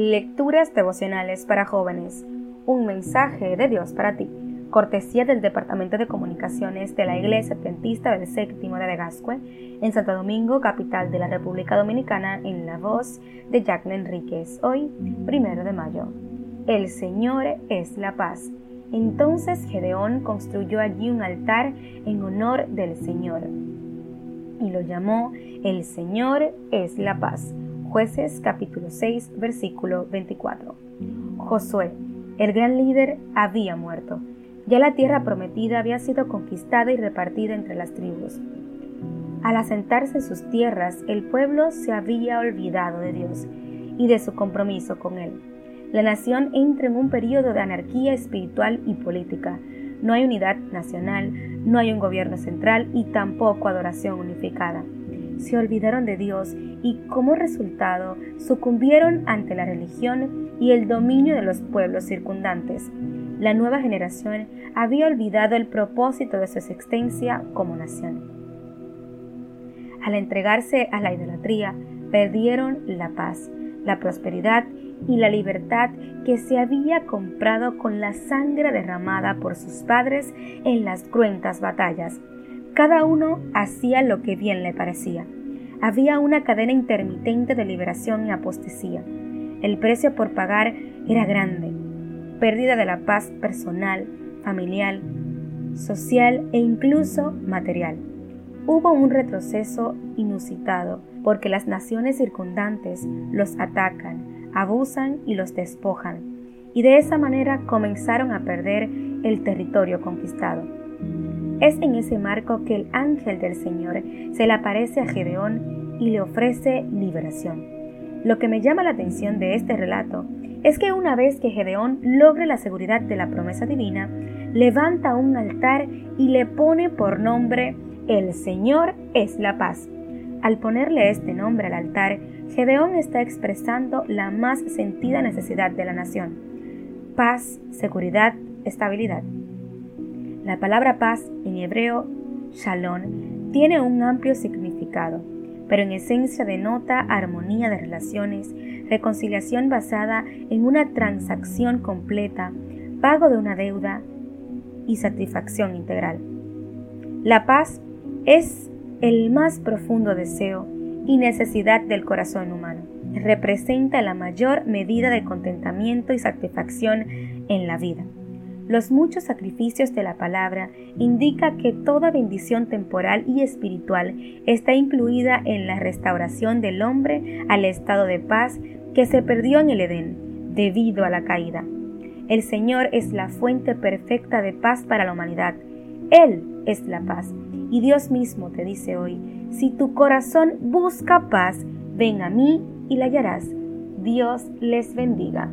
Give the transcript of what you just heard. Lecturas devocionales para jóvenes. Un mensaje de Dios para ti. Cortesía del Departamento de Comunicaciones de la Iglesia Adventista del Séptimo de Gascue, en Santo Domingo, capital de la República Dominicana, en la voz de Jacqueline Enríquez. Hoy, 1 de mayo. El Señor es la paz. Entonces Gedeón construyó allí un altar en honor del Señor y lo llamó El Señor es la paz. Jueces capítulo 6, versículo 24. Josué, el gran líder, había muerto. Ya la tierra prometida había sido conquistada y repartida entre las tribus. Al asentarse en sus tierras, el pueblo se había olvidado de Dios y de su compromiso con Él. La nación entra en un periodo de anarquía espiritual y política. No hay unidad nacional, no hay un gobierno central y tampoco adoración unificada. Se olvidaron de Dios y, como resultado, sucumbieron ante la religión y el dominio de los pueblos circundantes. La nueva generación había olvidado el propósito de su existencia como nación. Al entregarse a la idolatría, perdieron la paz, la prosperidad y la libertad que se había comprado con la sangre derramada por sus padres en las cruentas batallas. Cada uno hacía lo que bien le parecía. Había una cadena intermitente de liberación y apostasía. El precio por pagar era grande. Pérdida de la paz personal, familiar, social e incluso material. Hubo un retroceso inusitado porque las naciones circundantes los atacan, abusan y los despojan, y de esa manera comenzaron a perder el territorio conquistado. Es en ese marco que el ángel del Señor se le aparece a Gedeón y le ofrece liberación. Lo que me llama la atención de este relato es que una vez que Gedeón logre la seguridad de la promesa divina, levanta un altar y le pone por nombre El Señor es la paz. Al ponerle este nombre al altar, Gedeón está expresando la más sentida necesidad de la nación: paz, seguridad, estabilidad. La palabra paz en hebreo, shalom, tiene un amplio significado, pero en esencia denota armonía de relaciones, reconciliación basada en una transacción completa, pago de una deuda y satisfacción integral. La paz es el más profundo deseo y necesidad del corazón humano. Representa la mayor medida de contentamiento y satisfacción en la vida. Los muchos sacrificios de la palabra indica que toda bendición temporal y espiritual está incluida en la restauración del hombre al estado de paz que se perdió en el Edén debido a la caída. El Señor es la fuente perfecta de paz para la humanidad. Él es la paz. Y Dios mismo te dice hoy: si tu corazón busca paz, ven a mí y la hallarás. Dios les bendiga.